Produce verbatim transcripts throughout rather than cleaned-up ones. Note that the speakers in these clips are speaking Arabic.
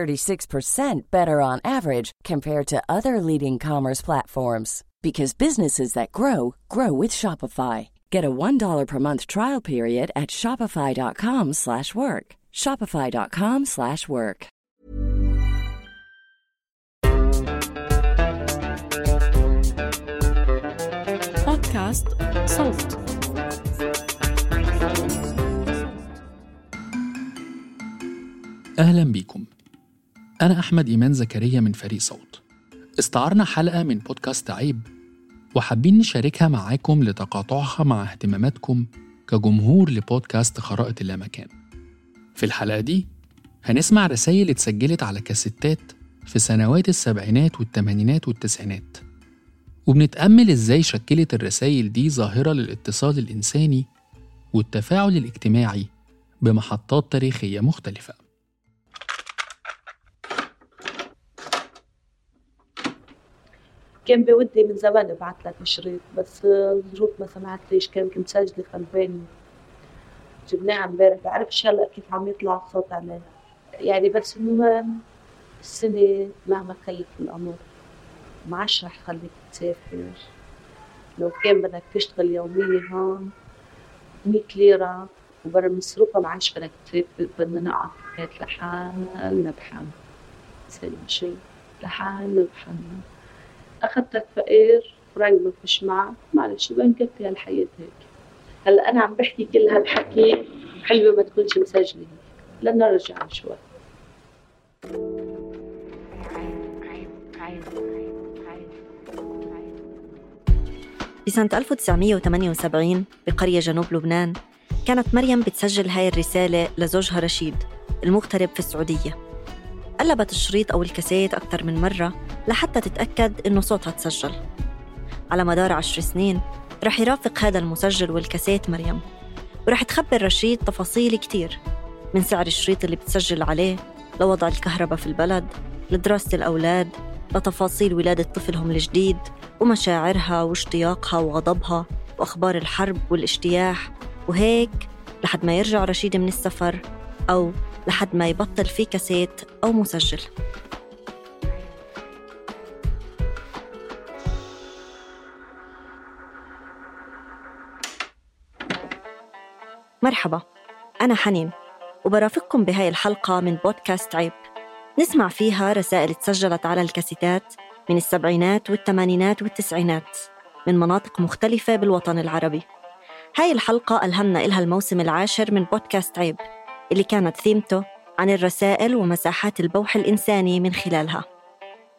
thirty-six percent better on average compared to other leading commerce platforms. Because businesses that grow, grow with Shopify. Get a one dollar per month trial period at shopify.com slash work. Shopify.com slash work. بودكاست صوت. أهلا بكم. أنا أحمد إيمان زكريا من فريق صوت. استعرنا حلقة من بودكاست عيب وحابين نشاركها معاكم لتقاطعها مع اهتماماتكم كجمهور لبودكاست خرائط اللامكان. في الحلقة دي هنسمع رسائل اتسجلت على كاسيتات في سنوات السبعينات والثمانينات والتسعينات، وبنتأمل ازاي شكلت الرسائل دي ظاهرة للاتصال الإنساني والتفاعل الاجتماعي بمحطات تاريخية مختلفة. كان بودي من زمان ابعت لك الشريط، بس الظروف ما سمعت ليش. كان كنت مسجله في ألبانيا، جبناها امبارح، بعرفش هلا كيف عم يطلع الصوت عليها يعني. بس انه السنه مهما كيف الامور ما عادش رح خليك تسافر. لو كان بدك تشتغل يوميه هون مية ليره وبرا مصروفها، ما عادش بدك تسافر. بدنا نقعد هيك لحالنا بحالنا، نسوي شيء لحالنا بحالنا. أخذتك فقير فرانك ما فيش معك، معلش بنكفي في هالحياة هيك. هلأ أنا عم بحكي كل هالحكي، حلوة ما تكونش مسجلة. لن رجع شوي. بسنة ألف وتسعمية وثمانية وسبعين بقرية جنوب لبنان كانت مريم بتسجل هاي الرسالة لزوجها رشيد المغترب في السعودية. قلبت الشريط أو الكاسيت أكثر من مرة لحتى تتأكد إنه صوتها تسجل. على مدار عشر سنين رح يرافق هذا المسجل والكاسيت مريم، ورح تخبر رشيد تفاصيل كتير، من سعر الشريط اللي بتسجل عليه لوضع الكهرباء في البلد، لدراسة الأولاد، لتفاصيل ولادة طفلهم الجديد ومشاعرها واشتياقها وغضبها وأخبار الحرب والاجتياح، وهيك لحد ما يرجع رشيد من السفر أو لحد ما يبطل في كاسيت أو مسجل. مرحبا، أنا حنين وبرافقكم بهاي الحلقة من بودكاست عيب، نسمع فيها رسائل تسجلت على الكاسيتات من السبعينات والثمانينات والتسعينات من مناطق مختلفة بالوطن العربي. هاي الحلقة ألهمنا إلها الموسم العاشر من بودكاست عيب، اللي كانت ثيمته عن الرسائل ومساحات البوح الإنساني من خلالها.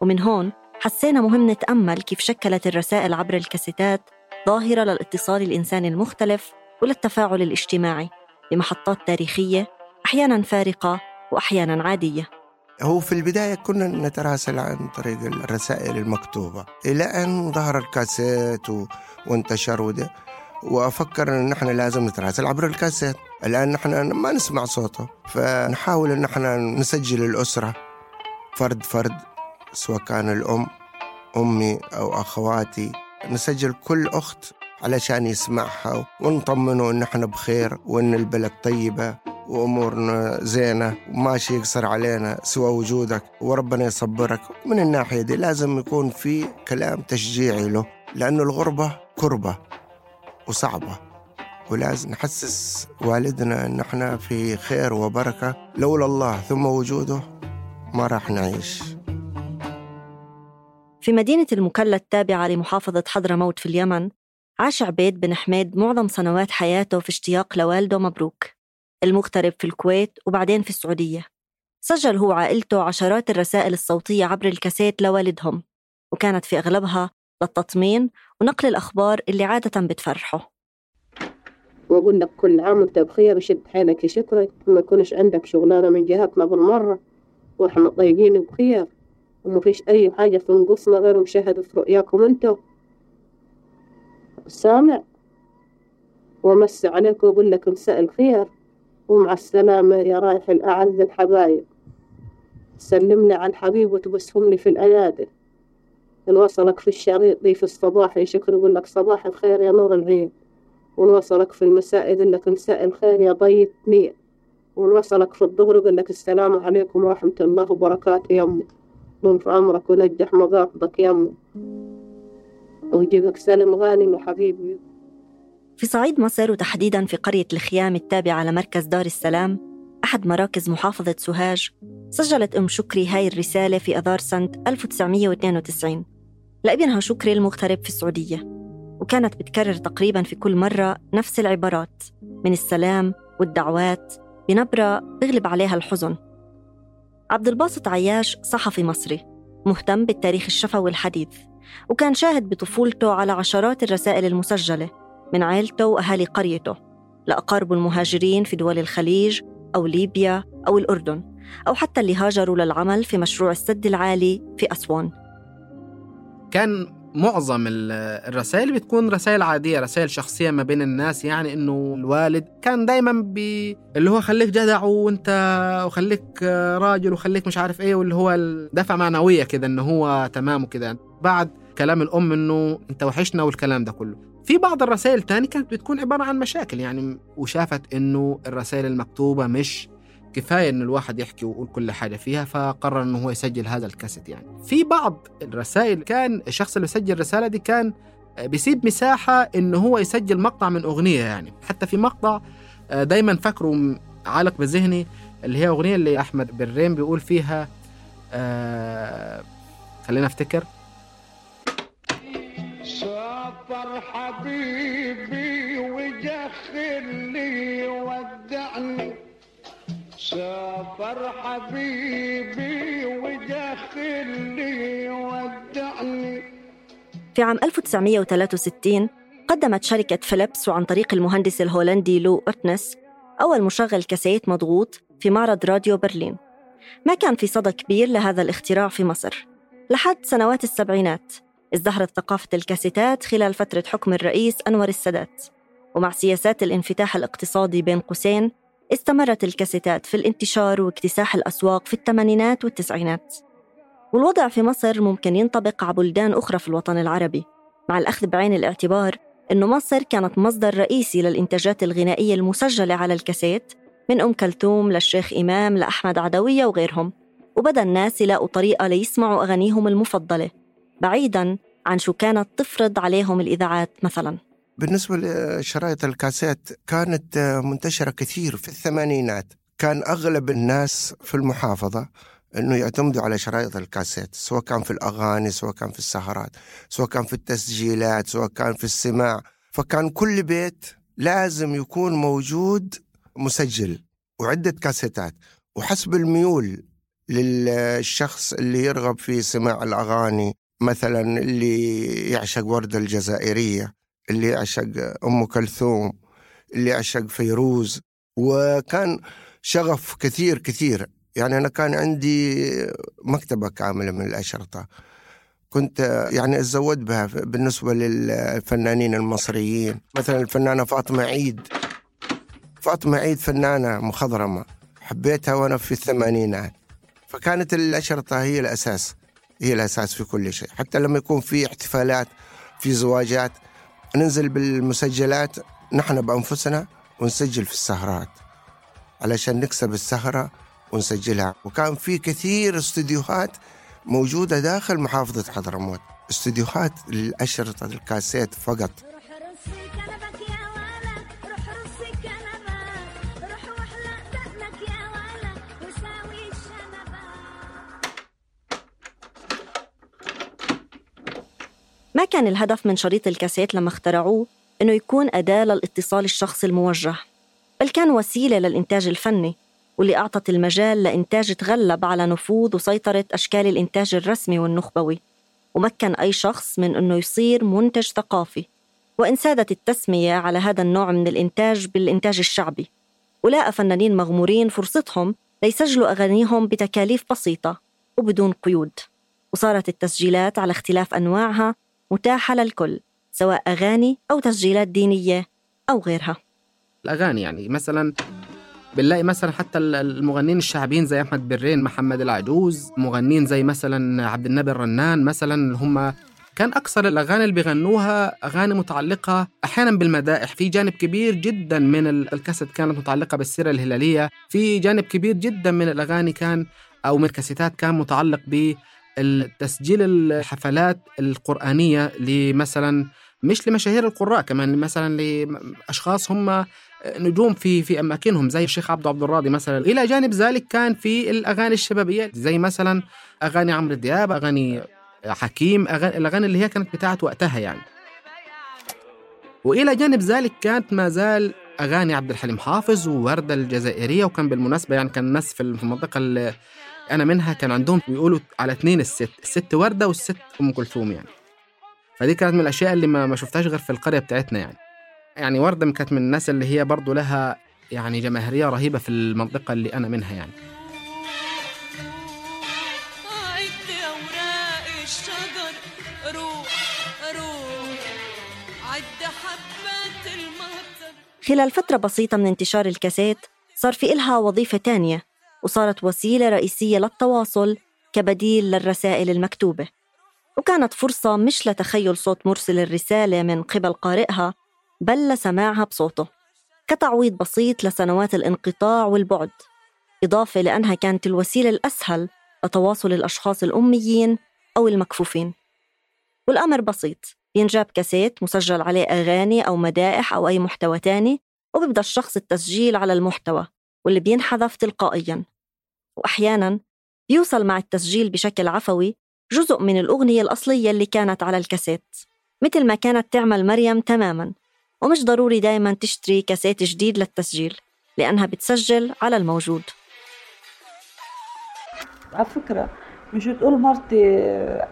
ومن هون حسينا مهم نتأمل كيف شكلت الرسائل عبر الكاسيتات ظاهرة للاتصال الإنساني المختلف وللتفاعل الاجتماعي بمحطات تاريخية أحياناً فارقة وأحياناً عادية. هو في البداية كنا نتراسل عن طريق الرسائل المكتوبة، إلى أن ظهر الكاسيت وانتشر وده، وأفكر أن نحن لازم نتراسل عبر الكاسيت. الآن نحن ما نسمع صوته، فنحاول أن نحن نسجل الأسرة فرد فرد، سواء كان الأم أمي أو أخواتي. نسجل كل أخت علشان يسمعها ونطمنه أن نحن بخير وأن البلد طيبة وأمورنا زينة وماشي يقصر علينا سوى وجودك وربنا يصبرك. من الناحية دي لازم يكون في كلام تشجيعي له، لأنه الغربة كربة وصعبة، ولازم نحسس والدنا أن احنا في خير وبركة. لولا الله ثم وجوده ما راح نعيش. في مدينة المكلا التابعة لمحافظة حضرموت في اليمن، عاش عبيد بن أحمد معظم سنوات حياته في اشتياق لوالده مبروك المغترب في الكويت وبعدين في السعودية. سجل هو عائلته عشرات الرسائل الصوتية عبر الكاسيت لوالدهم، وكانت في أغلبها للتطمين ونقل الأخبار اللي عادة بتفرحه. وأقول لك كل عام وأنت بخير وشد حيلك شكرك، ما يكونش عندك شغلانة من جهتنا بالمرة، ونحن طيبين بخير وما فيش أي حاجة في نقصنا غير مشاهدة رؤياكم أنتم. سامع ومسي عليكم وأقول لك مساء الخير ومع السلامة يا رايح الأعز الحبايب، سلمنا على الحبيب وتبسهم لي في الأيادي، نوصلك في الشريط في الصباح يشكر يقول لك صباح الخير يا نور العين، ونوصلك في المساء يقول لك مساء الخير يا ضيف نير، ونوصلك في الظهر يقول لك السلام عليكم ورحمة الله وبركاته يمه، من في عمرك ونجح مغاربك يمه، ويجيبك سلم غانم وحبيبي. في صعيد مصر وتحديداً في قرية الخيام التابعة لمركز دار السلام أحد مراكز محافظة سوهاج، سجلت أم شكري هاي الرسالة في أذار سنة ألف وتسعمية واثنين وتسعين لابنها شكري المغترب في السعودية، وكانت بتكرر تقريباً في كل مرة نفس العبارات من السلام والدعوات بنبرة بغلب عليها الحزن. عبد الباسط عياش صحفي مصري مهتم بالتاريخ الشفوي الحديث، وكان شاهد بطفولته على عشرات الرسائل المسجلة من عائلته وأهالي قريته لأقاربه المهاجرين في دول الخليج أو ليبيا أو الأردن، أو حتى اللي هاجروا للعمل في مشروع السد العالي في أسوان. كان معظم الرسائل بتكون رسائل عادية، رسائل شخصية ما بين الناس، يعني إنه الوالد كان دايماً بي... اللي هو خليك جدع وانت وخليك راجل وخليك مش عارف إيه، واللي هو دفع معنوية كده إنه هو تمام وكده، بعد كلام الأم إنه انت وحشنا والكلام ده كله. في بعض الرسائل تاني كانت بتكون عبارة عن مشاكل يعني، وشافت إنه الرسائل المكتوبة مش كفاية إنه الواحد يحكي ويقول كل حاجة فيها، فقرر إنه هو يسجل هذا الكاسيت. يعني في بعض الرسائل كان الشخص اللي يسجل الرسالة دي كان بيسيب مساحة إنه هو يسجل مقطع من أغنية، يعني حتى في مقطع دايما فكره عالق بذهني اللي هي أغنية اللي أحمد بن ريم بيقول فيها آه خلينا أفتكر شاطر حبيبي وجخلي ودعني، شاطر حبيبي وجخلي ودعني. في عام ألف وتسعمية وثلاثة وستين قدمت شركة فيليبس وعن طريق المهندس الهولندي لو أرتنس أول مشغل كاسيت مضغوط في معرض راديو برلين. ما كان في صدى كبير لهذا الاختراع في مصر لحد سنوات السبعينات. ازدهرت ثقافة الكاسيتات خلال فترة حكم الرئيس أنور السادات، ومع سياسات الانفتاح الاقتصادي بين قوسين استمرت الكاسيتات في الانتشار واكتساح الأسواق في الثمانينات والتسعينات. والوضع في مصر ممكن ينطبق على بلدان أخرى في الوطن العربي، مع الأخذ بعين الاعتبار أنه مصر كانت مصدر رئيسي للإنتاجات الغنائية المسجلة على الكاسيت، من أم كلثوم للشيخ إمام لأحمد عدوية وغيرهم، وبدأ الناس يلاقوا طريقة ليسمعوا أغانيهم المفضلة بعيداً عن شو كانت تفرض عليهم الإذاعات مثلاً. بالنسبة لشرايط الكاسيت كانت منتشرة كثير في الثمانينات، كان أغلب الناس في المحافظة أنه يعتمدوا على شرايط الكاسيت، سواء كان في الأغاني، سواء كان في السهرات، سواء كان في التسجيلات، سواء كان في السماع، فكان كل بيت لازم يكون موجود مسجل وعدة كاسيتات، وحسب الميول للشخص اللي يرغب في سماع الأغاني، مثلا اللي يعشق وردة الجزائرية، اللي يعشق أم كلثوم، اللي يعشق فيروز، وكان شغف كثير كثير. يعني أنا كان عندي مكتبة كاملة من الأشرطة كنت يعني أتزود بها بالنسبة للفنانين المصريين، مثلا الفنانة فاطمة عيد فاطمة عيد فنانة مخضرمة حبيتها وأنا في الثمانينات، فكانت الأشرطة هي الأساس هي الأساس في كل شيء. حتى لما يكون في احتفالات، في زواجات، ننزل بالمسجلات نحن بأنفسنا ونسجل في السهرات علشان نكسب السهرة ونسجلها. وكان في كثير استوديوهات موجودة داخل محافظة حضرموت، استوديوهات للأشرطة الكاسيت فقط. ما كان الهدف من شريط الكاسيت لما اخترعوه إنه يكون أداة للاتصال الشخصي الموجه، بل كان وسيلة للإنتاج الفني واللي أعطت المجال لإنتاج تغلب على نفوذ وسيطرة أشكال الإنتاج الرسمي والنخبوي، ومكن أي شخص من أنه يصير منتج ثقافي. وإن سادت التسمية على هذا النوع من الإنتاج بالإنتاج الشعبي، ولاقى فنانين مغمورين فرصتهم ليسجلوا أغانيهم بتكاليف بسيطة وبدون قيود، وصارت التسجيلات على اختلاف أنواعها متاحة للكل، سواء أغاني أو تسجيلات دينية أو غيرها. الأغاني يعني مثلاً بنلاقي مثلا حتى المغنين الشعبيين زي أحمد برين، محمد العجوز، مغنين زي مثلا عبد النبي الرنان مثلا، هم كان أكثر الأغاني اللي بيغنوها أغاني متعلقة أحيانا بالمدائح. في جانب كبير جدا من الكاسيت كانت متعلقة بالسيرة الهلالية، في جانب كبير جدا من الأغاني كان أو من الكاسيتات كان متعلق بالتسجيل الحفلات القرآنية لمثلا مش لمشاهير القراء، كمان مثلا لأشخاص هم نجوم في في أماكنهم زي الشيخ عبد عبد الرادي مثلا. إلى جانب ذلك كان في الأغاني الشبابية زي مثلا أغاني عمرو دياب، أغاني حكيم، أغاني الأغاني اللي هي كانت بتاعت وقتها يعني. وإلى جانب ذلك كانت ما زال أغاني عبد الحليم حافظ ووردة الجزائرية. وكان بالمناسبة يعني كان الناس في المنطقة اللي أنا منها كان عندهم بيقولوا على اتنين الست، الست وردة والست أم كلثوم يعني. فدي كانت من الأشياء اللي ما, ما شفتهاش غير في القرية بتاعتنا يعني. يعني وردة كانت من الناس اللي هي برضو لها يعني جماهيرية رهيبة في المنطقة اللي أنا منها يعني. خلال فترة بسيطة من انتشار الكاسيت صار في إلها وظيفة تانية، وصارت وسيلة رئيسية للتواصل كبديل للرسائل المكتوبة، وكانت فرصة مش لتخيل صوت مرسل الرسالة من قبل قارئها، بل لسماعها بصوته كتعويض بسيط لسنوات الانقطاع والبعد، إضافة لأنها كانت الوسيلة الأسهل لتواصل الأشخاص الأميين أو المكفوفين. والأمر بسيط، ينجاب كاسيت مسجل عليه أغاني أو مدائح أو أي محتوى تاني، وبيبدأ الشخص التسجيل على المحتوى واللي بينحذف تلقائياً. وأحياناً بيوصل مع التسجيل بشكل عفوي جزء من الأغنية الأصلية اللي كانت على الكاسيت، مثل ما كانت تعمل مريم تماماً. ومش ضروري دايماً تشتري كاسيت جديد للتسجيل، لأنها بتسجل على الموجود. على فكرة مش بتقول مرتي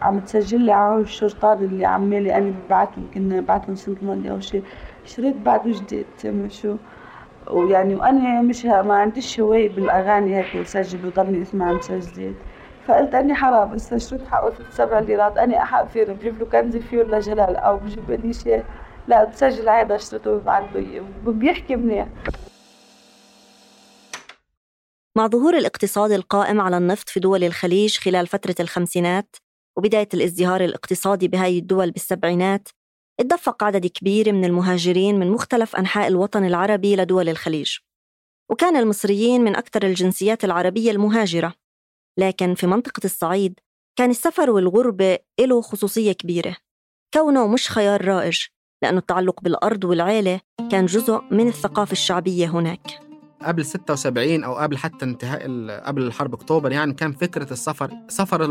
عم تسجل لي على الشرطان اللي عمالي أنا ببعته، يمكن بعته سنتمانية أو شيء، شريت بعده جديد مشو ويعني. وأنا مش ما عنديش هواية بالأغاني هيك وسجل وضلني اسمعها مسجلات، فقلت أني حرام استشريت حقوق سبع ليرات أنا أحق فيهم، بجيب له كنزي فيه ولا جلال أو بجيب لي شيء، لا تسجل هذا اشتريته وبعده وبيحكي منيح. مع ظهور الاقتصاد القائم على النفط في دول الخليج خلال فترة الخمسينات وبداية الازدهار الاقتصادي بهاي الدول بالسبعينات، اتدفق عدد كبير من المهاجرين من مختلف أنحاء الوطن العربي لدول الخليج، وكان المصريين من أكثر الجنسيات العربية المهاجرة. لكن في منطقة الصعيد كان السفر والغربة له خصوصية كبيرة، كونه مش خيار رائج، لأن التعلق بالأرض والعيلة كان جزء من الثقافة الشعبية هناك. قبل ستة وسبعين أو قبل حتى انتهاء قبل الحرب أكتوبر يعني كان فكرة السفر، سفر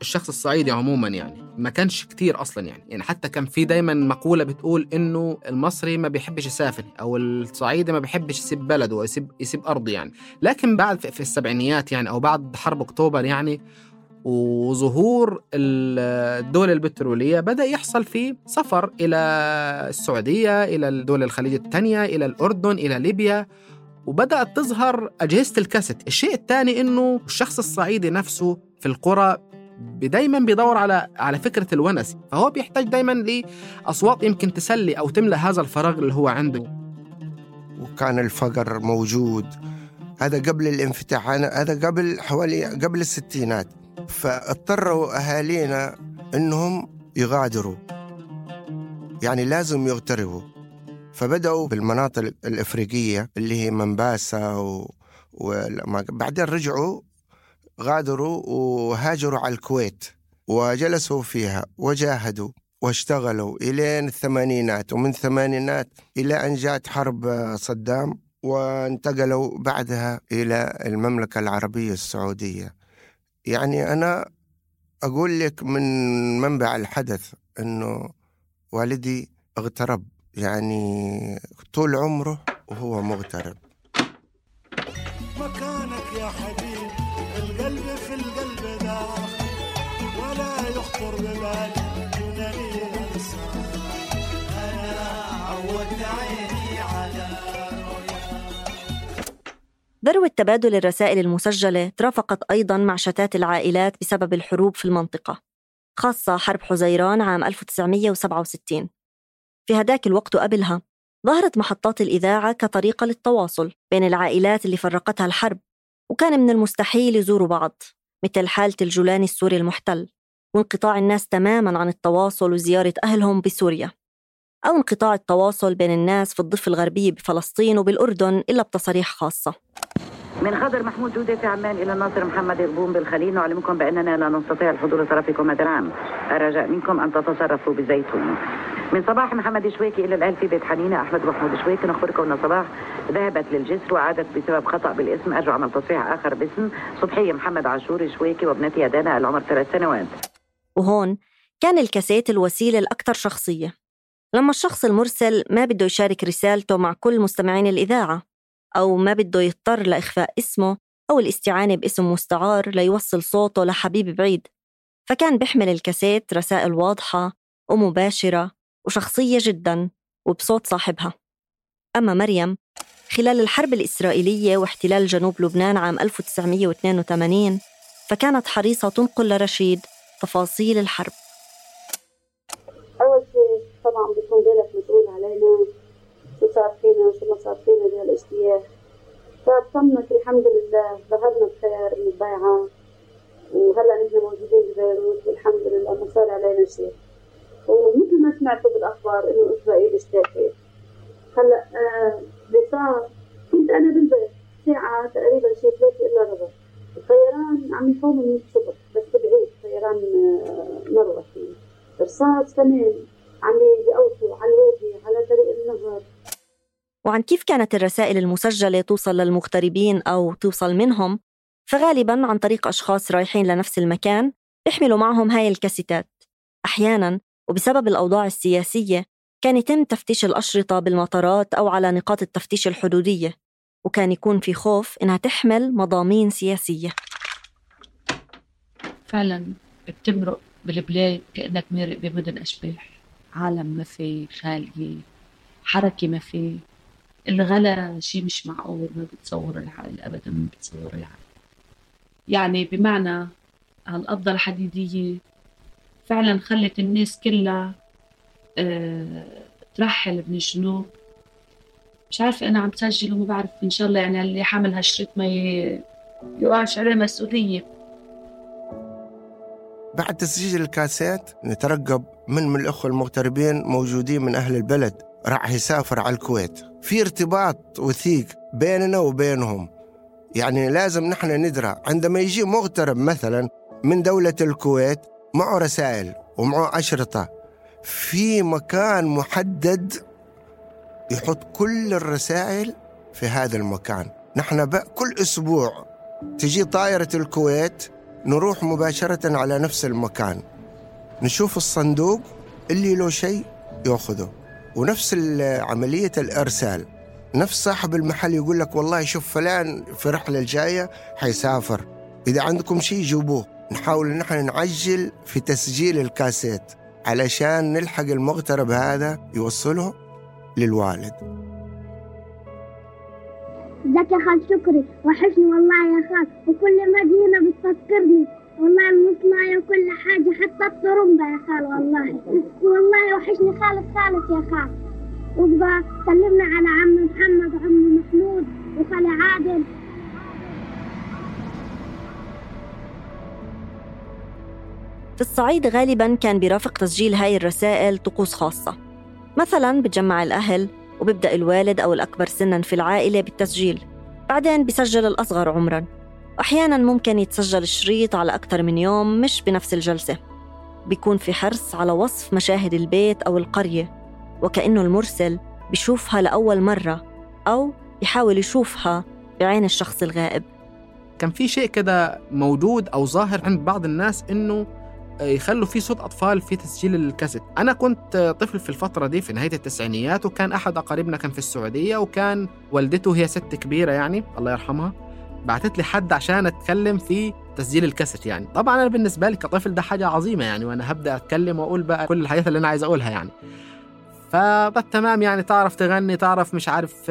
الشخص الصعيدي عموما يعني ما كانش كتير أصلا يعني. يعني حتى كان في دايما مقولة بتقول إنه المصري ما بيحبش يسافر أو الصعيدي ما بيحبش يسيب بلده ويسيب يسيب أرضه يعني. لكن بعد في السبعينيات يعني أو بعد حرب أكتوبر يعني وظهور الدول البترولية بدأ يحصل فيه سفر إلى السعودية، إلى الدول الخليج التانية، إلى الأردن، إلى ليبيا، وبدأت تظهر أجهزة الكاسيت. الشيء الثاني إنه الشخص الصعيدي نفسه في القرى دايماً بيدور على على فكرة الونس، فهو بيحتاج دايماً لأصوات يمكن تسلي أو تملأ هذا الفراغ اللي هو عنده. وكان الفقر موجود، هذا قبل الانفتاح، هذا قبل حوالي قبل الستينات، فاضطروا أهالينا أنهم يغادروا يعني لازم يغتربوا، فبدأوا بالمناطق الإفريقية اللي هي منباسة و... وبعدين رجعوا غادروا وهاجروا على الكويت وجلسوا فيها وجاهدوا واشتغلوا إلين الثمانينات، ومن الثمانينات إلى أن جاءت حرب صدام وانتقلوا بعدها إلى المملكة العربية السعودية. يعني أنا أقول لك من منبع الحدث أنه والدي اغترب، يعني طول عمره وهو مغترب. مكانك يا حبيب القلب في القلب داخل، ولا يخطر ببالي جناني انسان، انا عودت عيني على رؤيا. ذروة تبادل الرسائل المسجلة ترافقت أيضاً مع شتات العائلات بسبب الحروب في المنطقة، خاصة حرب حزيران عام ألف وتسعمية وسبعة وستين. في هداك الوقت وقبلها ظهرت محطات الإذاعة كطريقة للتواصل بين العائلات اللي فرقتها الحرب، وكان من المستحيل يزوروا بعض مثل حالة الجولان السوري المحتل، وانقطاع الناس تماماً عن التواصل وزيارة أهلهم بسوريا، أو انقطاع التواصل بين الناس في الضفة الغربية بفلسطين وبالأردن إلا بتصاريح خاصة. من خضر محمود جودة في عمان إلى ناصر محمد البوم بالخليل، نعلمكم بأننا لا نستطيع الحضور طرفكم هذا العام، الرجاء منكم أن تتصرفوا بالزيتون. من صباح محمد شويكي إلى الألف بيت حنينة، أحمد محمود شويكي، نخبركم أن صباح ذهبت للجسر وعادت بسبب خطأ بالاسم، أرجو عمل تصحيح آخر باسم صبحية محمد عاشور شويكي وابنتها دانا العمر ثلاث سنوات. وهون كان الكاسيت الوسيلة الأكثر شخصية، لما الشخص المرسل ما بده يشارك رسالته مع كل مستمعين الإذاعة، أو ما بده يضطر لإخفاء اسمه أو الاستعانة باسم مستعار ليوصل صوته لحبيب بعيد، فكان بيحمل الكاسيت رسائل واضحة ومباشرة وشخصية جداً وبصوت صاحبها. أما مريم، خلال الحرب الإسرائيلية واحتلال جنوب لبنان عام ألف وتسعمية واثنين وثمانين، فكانت حريصة تنقل لرشيد تفاصيل الحرب. أول شيء طبعاً بيكون بالك مسؤول علينا شو صار فينا وشو ما صار فينا بهالاجتياح، فاطمنت الحمد لله، ظهرنا بخير من البيعة، وهلأ نحن موجودين ببيروت والحمد لله ما صار علينا شيء. ومثل ما سمعتوا بالأخبار إنه إسرائيل اشتاكت، هلأ اللي صار كنت أنا بالبيت ساعة تقريبا شيء ثلاثة إلا ربع، الطيران عم يقوم من الصبح بس بعيد طيران مروح، رصاص كمان عم يقوتوا على الوادي على طريق النهر. وعن كيف كانت الرسائل المسجلة توصل للمغتربين أو توصل منهم، فغالباً عن طريق أشخاص رايحين لنفس المكان يحملوا معهم هاي الكاسيتات. أحياناً وبسبب الأوضاع السياسية كان يتم تفتيش الأشرطة بالمطارات أو على نقاط التفتيش الحدودية، وكان يكون في خوف إنها تحمل مضامين سياسية. فعلاً بتمرق بالبلاد كأنك مرق بمدن أشباح، عالم ما في خالية، حركة ما في، الغلا شيء مش معقول، ما بتصور العقل أبداً، ما بتصور العقل. يعني بمعنى هالقبضة الحديدية فعلاً خلت الناس كلها أه ترحل من الجنوب. مش عارفة أنا عم تسجل وما بعرف، إن شاء الله يعني اللي حامل هالشريط ما يقعش عليه مسؤولية. بعد تسجيل الكاسات نترقب من من الأخوة المغتربين موجودين من أهل البلد راح يسافر على الكويت، في ارتباط وثيق بيننا وبينهم. يعني لازم نحن ندرى عندما يجي مغترب مثلا من دولة الكويت معه رسائل ومعه أشرطة، في مكان محدد يحط كل الرسائل في هذا المكان. نحن كل أسبوع تجي طائرة الكويت نروح مباشرة على نفس المكان، نشوف الصندوق اللي له شيء يأخذه، ونفس عملية الإرسال. نفس صاحب المحل يقول لك والله شوف فلان في رحلة الجاية حيسافر، إذا عندكم شيء جيبوه. نحاول نحن نعجل في تسجيل الكاسيت علشان نلحق المغترب هذا يوصله للوالد. ازيك يا خال شكري، وحشني والله يا خال، وكل مدينة بتفكرني والله، المصناية وكل حاجة حتى الطرمبة يا خال، والله والله وحشني خالص خالص يا خال. وبقى سلمنا على عم محمد وعم محمود وخالي عادل. في الصعيد غالباً كان بيرافق تسجيل هاي الرسائل طقوس خاصة، مثلاً بتجمع الأهل وبيبدأ الوالد أو الأكبر سناً في العائلة بالتسجيل، بعدين بيسجل الأصغر عمراً، وأحياناً ممكن يتسجل الشريط على أكثر من يوم مش بنفس الجلسة. بيكون في حرص على وصف مشاهد البيت أو القرية، وكأنه المرسل بيشوفها لأول مرة أو بيحاول يشوفها بعين الشخص الغائب. كان في شيء كده موجود أو ظاهر عند بعض الناس إنه يخلوا فيه صوت أطفال في تسجيل الكاسيت. أنا كنت طفل في الفترة دي في نهاية التسعينيات، وكان أحد أقاربنا كان في السعودية، وكان والدته هي ست كبيرة يعني الله يرحمها، بعتت لي حد عشان أتكلم في تسجيل الكاسيت يعني. طبعا أنا بالنسبة لي كطفل ده حاجة عظيمة يعني، وأنا هبدأ أتكلم وأقول بقى كل الحاجات اللي أنا عايز أقولها يعني. فبت تمام يعني، تعرف تغني، تعرف مش عارف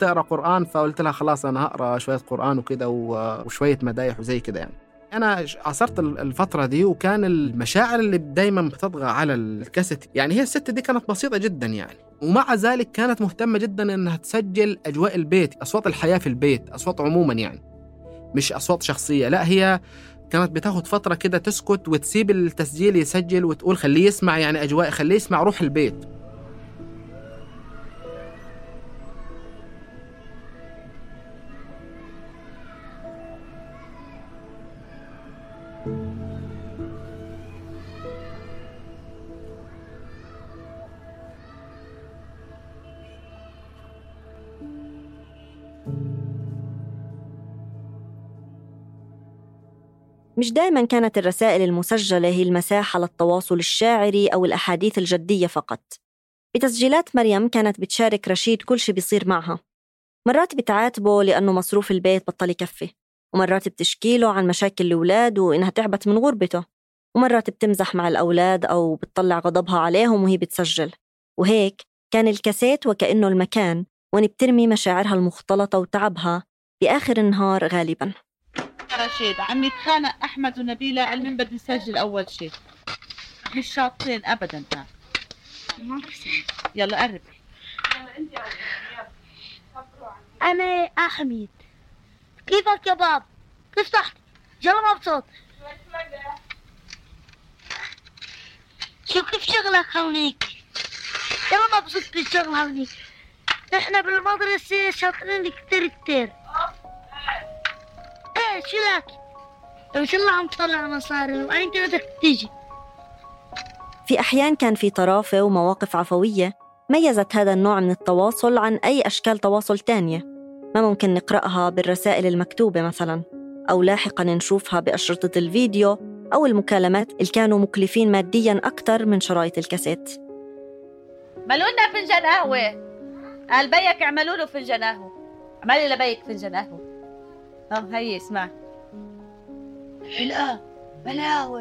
تقرأ قرآن، فقلت لها خلاص أنا هقرأ شوية قرآن وكده وشوية مدايح وزي كده يعني. أنا عصرت الفترة دي، وكان المشاعر اللي دايماً بتطغى على الكاسيت يعني. هي الست دي كانت بسيطة جداً يعني، ومع ذلك كانت مهتمة جداً إنها تسجل أجواء البيت، أصوات الحياة في البيت، أصوات عموماً يعني، مش أصوات شخصية. لا، هي كانت بتاخد فترة كده تسكت وتسيب التسجيل يسجل، وتقول خليه يسمع يعني أجواء، خليه يسمع روح البيت. مش دائماً كانت الرسائل المسجلة هي المساحة للتواصل الشاعري أو الأحاديث الجدية فقط. بتسجيلات مريم كانت بتشارك رشيد كل شي بيصير معها، مرات بتعاتبه لأنه مصروف البيت بطل يكفي، ومرات بتشكيله عن مشاكل الأولاد وإنها تعبت من غربته، ومرات بتمزح مع الأولاد أو بتطلع غضبها عليهم وهي بتسجل. وهيك كان الكاسيت وكأنه المكان وين بترمي مشاعرها المختلطة وتعبها بآخر النهار غالباً. رشيد عم يتخانق أحمد ونبيلة على مين بدنا نسجل أول شيء، مش شاطرين أبداً. تعال يلا قربي. أنا أحمد، كيفك يا باب؟ كيف صحتك؟ يلا مبسوط. شو كيف شغلك هونيك؟ يلا مبسوط بالشغل هونيك. نحن بالمدرسة شاطرين كتير كتير. شو لك؟ إن شاء الله عم تطلع مصاري وأنت بدك تيجي. في أحيان كان في طرافة ومواقف عفوية ميزت هذا النوع من التواصل عن أي أشكال تواصل تانية ما ممكن نقرأها بالرسائل المكتوبة مثلاً، أو لاحقاً نشوفها بأشرطة الفيديو أو المكالمات اللي كانوا مكلفين مادياً أكتر من شرايط الكاسيت. ملولنا فنجان قهوة، قال بيك اعملوا له فنجان قهوة، اعملي لبيك فنجان قهوة. اه هي اسمع حلقه بلاوه،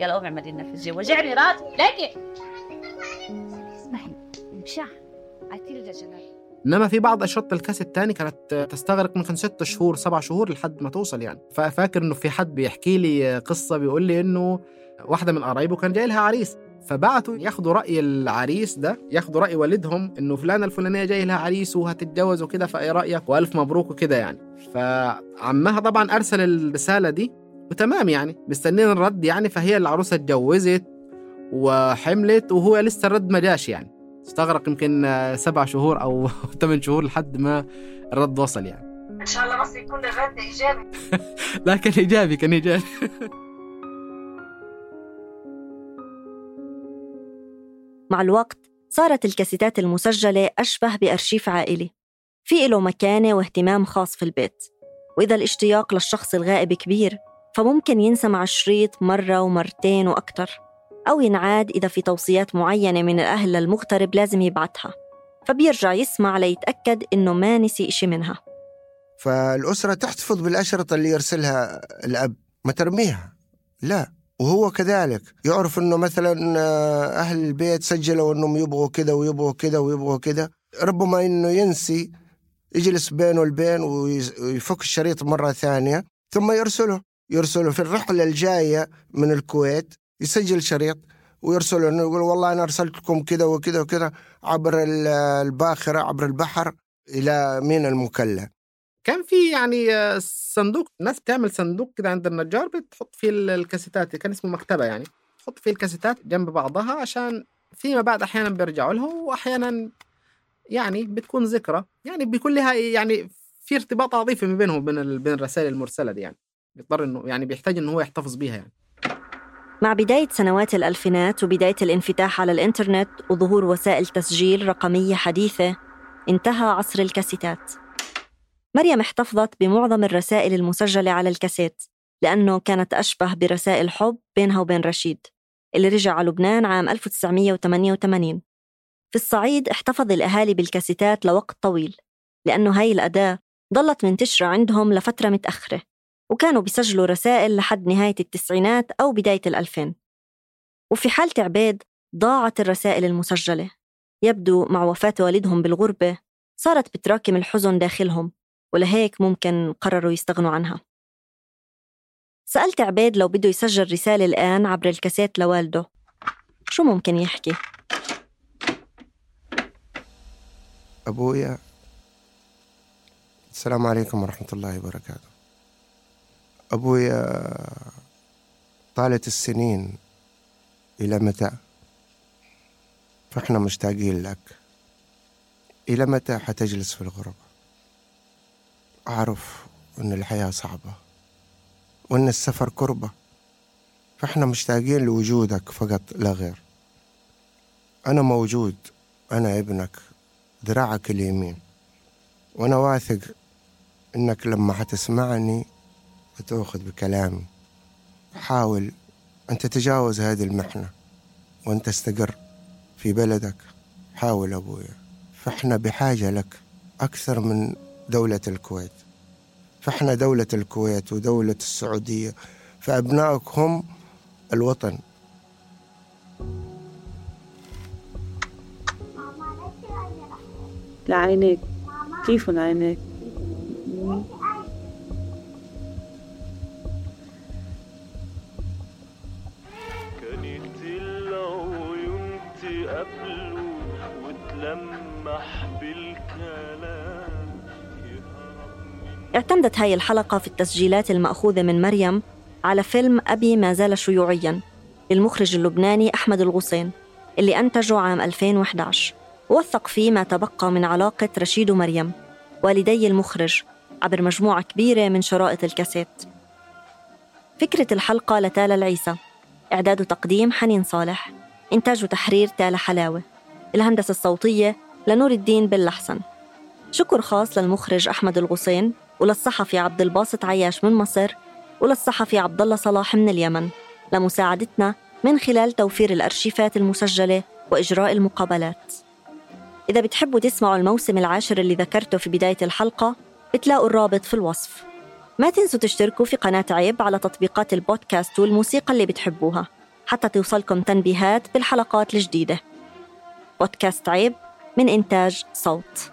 يلا قومي اعملي لنا فنجان، وجعني راسي لقي. اسمعي امشي عطيلي للجنان. انما في بعض اشرطه الكاسيت الثاني كانت تستغرق ممكن ست شهور سبع شهور لحد ما توصل يعني. ففاكر انه في حد بيحكي لي قصه، بيقول لي انه واحده من قرايبه كان جاي لها عريس، فبعتوا ياخدوا رأي العريس ده، ياخدوا رأي والدهم إنه فلانة الفلانية جاي لها عريس وهتتجوز وكده، فأي رأيك وألف مبروك وكده يعني. فعمها طبعا أرسل الرسالة دي وتمام يعني مستنين الرد يعني. فهي العروسة اتجوزت وحملت وهو لسه الرد ما جاش يعني. استغرق يمكن سبع شهور أو ثمان شهور لحد ما الرد وصل يعني. إن شاء الله بس يكون الرد إيجابي. لا كان إيجابي، كان إيجابي. مع الوقت صارت الكاسيتات المسجلة أشبه بأرشيف عائلي في له مكانة واهتمام خاص في البيت، وإذا الاشتياق للشخص الغائب كبير فممكن ينسمع الشريط مرة ومرتين وأكتر، أو ينعاد إذا في توصيات معينة من الأهل للمغترب لازم يبعتها، فبيرجع يسمع ليتأكد إنه ما نسي إشي منها. فالأسرة تحتفظ بالأشرطة اللي يرسلها الأب، ما ترميها لا، وهو كذلك يعرف أنه مثلا أهل البيت سجلوا أنهم يبغوا كذا ويبغوا كذا ويبغوا كذا. ربما أنه ينسي، يجلس بينه والبين ويفك الشريط مرة ثانية ثم يرسله يرسله في الرحلة الجاية من الكويت، يسجل شريط ويرسله أنه يقول والله أنا أرسلت لكم كذا وكذا وكذا عبر الباخرة عبر البحر إلى مين المكلة. كان في يعني صندوق، الناس بتعمل صندوق كده عند النجار بتحط فيه الكاسيتات، كان اسمه مكتبة يعني، تحط فيه الكاسيتات جنب بعضها عشان فيما بعد أحيانا بيرجعوا له، وأحيانا يعني بتكون ذكرى يعني، بيكون لها يعني في ارتباط عاطفي ما بينهم بين بين الرسائل المرسلة دي يعني. بيضطر إنه يعني بيحتاج إنه هو يحتفظ بيها يعني. مع بداية سنوات الألفينات وبداية الانفتاح على الإنترنت وظهور وسائل تسجيل رقمية حديثة انتهى عصر الكاسيتات. مريم احتفظت بمعظم الرسائل المسجلة على الكاسيت لأنه كانت أشبه برسائل حب بينها وبين رشيد، اللي رجع على لبنان عام ألف وتسعمية وثمانية وثمانين. في الصعيد احتفظ الأهالي بالكاسيتات لوقت طويل، لأنه هاي الأداة ظلت منتشرة عندهم لفترة متأخرة، وكانوا بيسجلوا رسائل لحد نهاية التسعينات أو بداية الألفين. وفي حالة عبيد ضاعت الرسائل المسجلة، يبدو مع وفاة والدهم بالغربة صارت بتراكم الحزن داخلهم، ولهيك ممكن قرروا يستغنوا عنها. سألت عبيد لو بده يسجل رسالة الآن عبر الكاسيت لوالده شو ممكن يحكي؟ أبويا، السلام عليكم ورحمة الله وبركاته. أبويا، طالت السنين إلى متى؟ فإحنا مشتاقين لك. إلى متى حتجلس في الغربة؟ أعرف أن الحياة صعبة وأن السفر كربة، فإحنا مشتاقين لوجودك فقط لا غير. أنا موجود، أنا ابنك، ذراعك اليمين، وأنا واثق أنك لما حتسمعني هتأخذ بكلامي. حاول أن تتجاوز هذه المحنة وأن تستقر في بلدك. حاول أبويا، فإحنا بحاجة لك أكثر من دولة الكويت. فإحنا دولة الكويت ودولة السعودية، فأبنائك هم الوطن. لعينيك، كيف لعينيك؟ اعتمدت هاي الحلقة في التسجيلات المأخوذة من مريم على فيلم أبي ما زال شيوعياً للمخرج اللبناني أحمد الغسين، اللي أنتجه عام ألفين وإحدى عشر، ووثق فيه ما تبقى من علاقة رشيد ومريم والدي المخرج عبر مجموعة كبيرة من شرائط الكاسيت. فكرة الحلقة لتالا العيسى، إعداد وتقديم حنين صالح، إنتاج وتحرير تالا حلاوة، الهندسة الصوتية لنور الدين باللحسن. شكر خاص للمخرج أحمد الغسين، وللصحفي عبد الباسط عياش من مصر، وللصحفي عبد الله صلاح من اليمن لمساعدتنا من خلال توفير الأرشيفات المسجلة وإجراء المقابلات. إذا بتحبوا تسمعوا الموسم العاشر اللي ذكرته في بداية الحلقة بتلاقوا الرابط في الوصف. ما تنسوا تشتركوا في قناة عيب على تطبيقات البودكاست والموسيقى اللي بتحبوها حتى توصلكم تنبيهات بالحلقات الجديدة. بودكاست عيب من إنتاج صوت.